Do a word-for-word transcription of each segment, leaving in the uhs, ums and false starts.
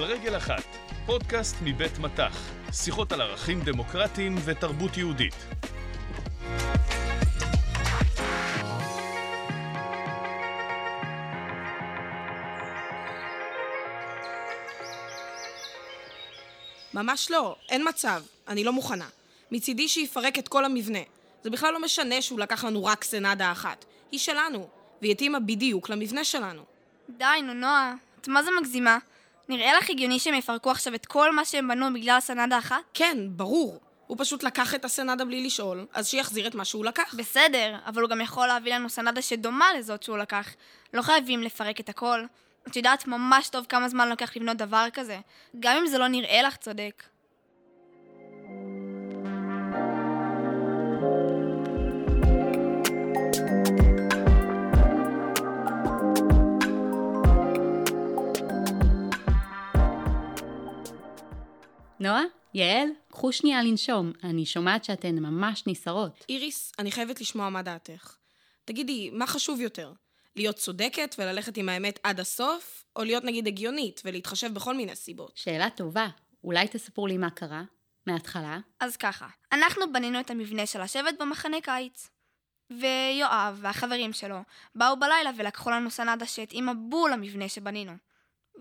על רגל אחת, פודקאסט מבית מטח, שיחות על ערכים דמוקרטיים ותרבות יהודית. ממש לא, אין מצב, אני לא מוכנה. מצידי שיפרק את כל המבנה. זה בכלל לא משנה שהוא לקח לנו רק סנדה אחת. היא שלנו, והיא התאימה בדיוק למבנה שלנו. די, נו נועה, את מה זה מגזימה? נראה לך הגיוני שהם יפרקו עכשיו את כל מה שהם בנו בגלל הסנדה אחת? כן, ברור. הוא פשוט לקח את הסנדה בלי לשאול, אז שיחזיר את מה שהוא לקח. בסדר, אבל הוא גם יכול להביא לנו סנדה שדומה לזאת שהוא לקח. לא חייבים לפרק את הכל. את יודעת ממש טוב כמה זמן לוקח לבנות דבר כזה, גם אם זה לא נראה לך צודק. נועה, יעל, קחו שנייה לנשום. אני שומעת שאתן ממש ניסרות. איריס, אני חייבת לשמוע מה דעתך. תגידי, מה חשוב יותר? להיות צודקת וללכת עם האמת עד הסוף, או להיות נגיד הגיונית ולהתחשב בכל מיני סיבות? שאלה טובה. אולי תספרו לי מה קרה? מההתחלה? אז ככה, אנחנו בנינו את המבנה של השבט במחנה קיץ. ויואב והחברים שלו באו בלילה ולקחו לנו סנדה שהתאימה בול למבנה שבנינו.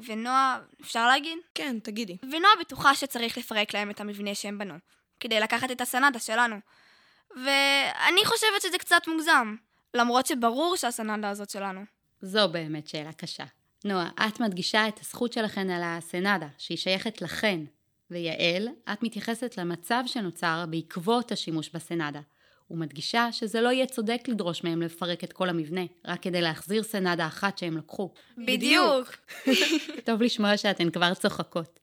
ונועה, אפשר להגיד? כן, תגידי. ונועה בטוחה שצריך לפרק להם את המבנה שהם בנו, כדי לקחת את הסנדה שלנו. ואני חושבת שזה קצת מוגזם. למרות שברור שהסנדה הזאת שלנו. זו באמת שאלה קשה. נועה, את מדגישה את הזכות שלכן על הסנדה, שהיא שייכת לכן. ויעל, את מתייחסת למצב שנוצר בעקבות השימוש בסנדה. ומדגישה שזה לא יהיה צודק לדרוש מהם לפרק את כל המבנה, רק כדי להחזיר סנדה אחת שהם לקחו. בדיוק! טוב לשמוע שאתן כבר צוחקות.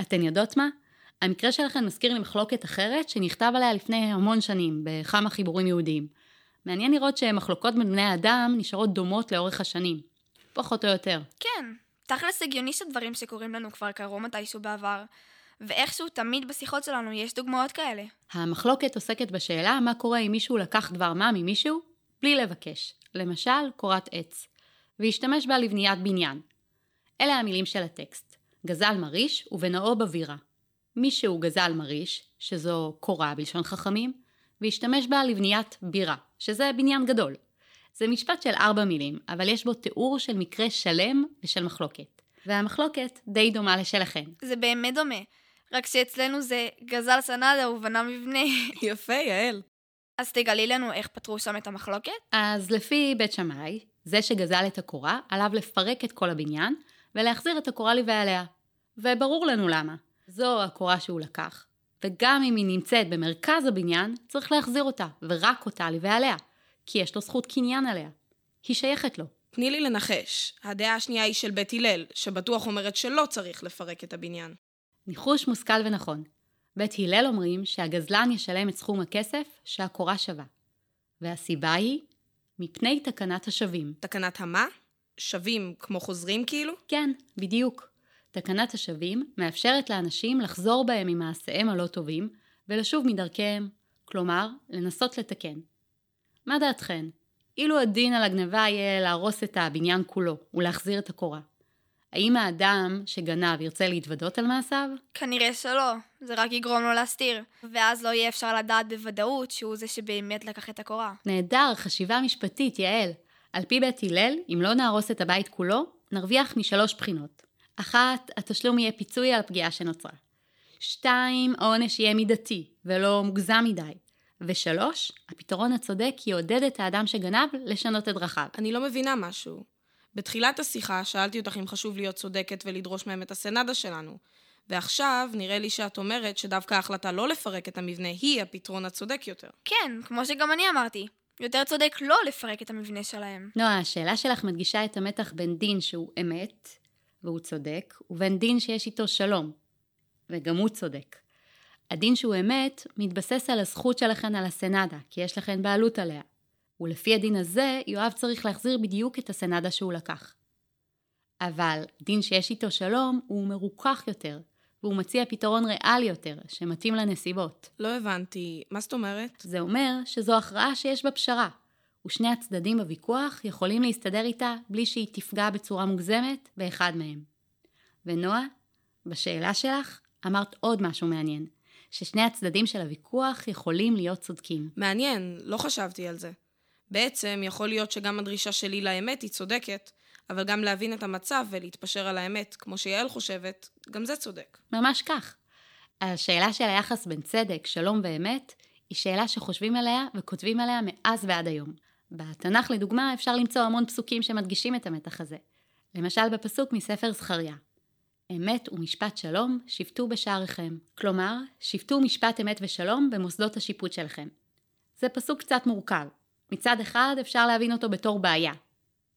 אתן יודעות מה? המקרה שלכן מזכיר לי מחלוקת אחרת שנכתב עליה לפני המון שנים, בכמה חיבורים יהודיים. מעניין לראות שמחלוקות בין בני האדם נשארות דומות לאורך השנים. פחות או יותר. כן, תכלס הגיוני שדברים שקורים לנו כבר קרו מתישהו בעבר, ואיכשהו תמיד בשיחות שלנו יש דוגמאות כאלה. המחלוקת עוסקת בשאלה מה קורה אם מישהו לקח דבר מה ממישהו בלי לבקש. למשל, קורת עץ. והשתמש בה לבניית בניין. אלה המילים של הטקסט. גזל מריש ובנאו בבירה. מישהו גזל מריש, שזו קורה בלשון חכמים, והשתמש בה לבניית בירה, שזה בניין גדול. זה משפט של ארבע מילים, אבל יש בו תיאור של מקרה שלם ושל מחלוקת. והמחלוקת די דומה לשלכן. זה באמת דומה, רק שאצלנו זה גזל סנדה ובנה מבנה. יפה, יעל. אז תגלי לנו איך פתרו שם את המחלוקת? אז לפי בית שמאי, זה שגזל את הקורה, עליו לפרק את כל הבניין, ולהחזיר את הקורה לבעליה. וברור לנו למה. זו הקורה שהוא לקח. וגם אם היא נמצאת במרכז הבניין, צריך להחזיר אותה, ורק אותה לבעליה, כי יש לו זכות קניין עליה. היא שייכת לו. תני לי לנחש, הדעה השנייה היא של בית הלל, שבטוח אומרת שלא צריך לפרק את הבניין. ניחוש מושכל ונכון. בית הלל אומרים שהגזלן ישלם את סכום הכסף שהקורה שווה. והסיבה היא מפני תקנת השווים. תקנת המה? שווים כמו חוזרים כאילו? כן, בדיוק. תקנת השווים מאפשרת לאנשים לחזור בהם ממעשיהם הלא טובים ולשוב מדרכיהם, כלומר, לנסות לתקן. מה דעתכן? אילו הדין על הגנבה יהיה להרוס את הבניין כולו ולהחזיר את הקורה. האם האדם שגנב ירצה להתוודות על מעשיו? כנראה שלא, זה רק יגרום לו להסתיר, ואז לא יהיה אפשר לדעת בוודאות שהוא זה שבאמת לקח את הקורה. נהדר, חשיבה משפטית, יעל. על פי בית הלל, אם לא נהרוס את הבית כולו, נרוויח משלוש בחינות. אחת, התשלום יהיה פיצוי על הפגיעה שנוצרה. שתיים, העונש יהיה מידתי ולא מוגזם מדי. ושלוש, הפתרון הצודק יעודד את האדם שגנב לשנות את דרכיו. אני לא מבינה משהו. בתחילת השיחה שאלתי אותך אם חשוב להיות צודקת ולדרוש מהם את הסנדה שלנו. ועכשיו נראה לי שאת אומרת שדווקא ההחלטה לא לפרק את המבנה היא הפתרון הצודק יותר. כן, כמו שגם אני אמרתי. יותר צודק לא לפרק את המבנה שלהם. נועה, השאלה שלך מדגישה את המתח בין דין שהוא אמת והוא צודק, ובין דין שיש איתו שלום, וגם הוא צודק. הדין שהוא אמת מתבסס על הזכות שלכן על הסנדה, כי יש לכן בעלות עליה. ולפי הדין הזה, יואב צריך להחזיר בדיוק את הסנדה שהוא לקח. אבל דין שיש איתו שלום הוא מרוכח יותר, והוא מציע פתרון ריאלי יותר, שמתאים לנסיבות. לא הבנתי, מה זאת אומרת? זה אומר שזו הכרעה שיש בה פשרה. ושני הצדדים בוויכוח יכולים להסתדר איתה בלי שהיא תפגע בצורה מוגזמת באחד מהם. ונועה, בשאלה שלך אמרת עוד משהו מעניין, ששני הצדדים של הוויכוח יכולים להיות צודקים. מעניין, לא חשבתי על זה. בעצם יכול להיות שגם הדרישה שלי לאמת היא צודקת, אבל גם להבין את המצב ולהתפשר על האמת, כמו שיעל חושבת, גם זה צודק. ממש כך. השאלה של היחס בין צדק, שלום ואמת, היא שאלה שחושבים עליה וכותבים עליה מאז ועד היום. בתנ"ך לדוגמה אפשר למצוא המון פסוקים שמדגישים את המתח הזה. למשל בפסוק מספר זכריה. אמת ומשפט שלום שפטו בשעריכם. כלומר, שפטו משפט אמת ושלום במוסדות השיפוט שלכם. זה פסוק קצת מורכב. מצד אחד אפשר להבין אותו בתור בעיה.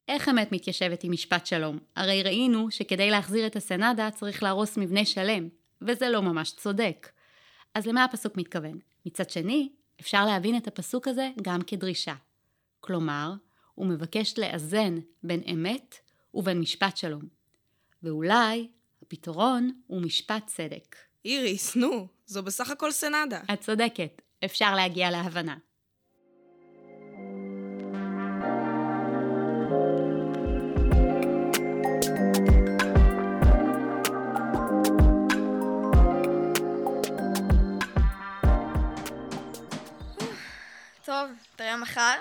איך אמת מתיישבת עם משפט שלום? הרי ראינו שכדי להחזיר את הסנדה צריך להרוס מבנה שלם, וזה לא ממש צודק. אז למה הפסוק מתכוון? מצד שני, אפשר להבין את הפסוק הזה גם כדרישה. כלומר, הוא מבקש לאזן בין אמת ובין משפט שלום. ואולי הפתרון הוא משפט צדק. איריס, נו, זו בסך הכל סנדה. את צודקת, אפשר להגיע להבנה. טוב, תראה מחר.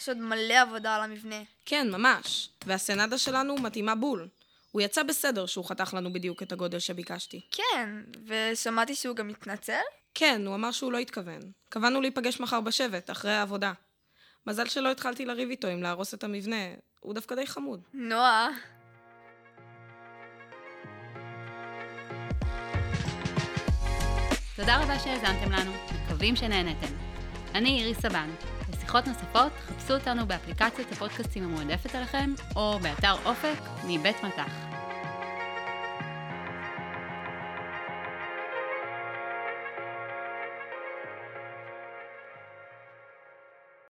יש עוד מלא עבודה על המבנה. כן, ממש. והסנדה שלנו מתאימה בול. הוא יצא בסדר שהוא חתך לנו בדיוק את הגודל שביקשתי. כן, ושמעתי שהוא גם התנצל? כן, הוא אמר שהוא לא התכוון. קבענו להיפגש מחר בשבט, אחרי העבודה. מזל שלא התחלתי לריב איתו עם להרוס את המבנה. הוא דווקא די חמוד. נועה. תודה רבה שהאזנתם לנו. מקווים שנהנתם. אני איריס סבן. לשיחות נוספות, חפשו אותנו באפליקציית הפודקאסטים המועדפת עליכם, או באתר אופק מבית מתח.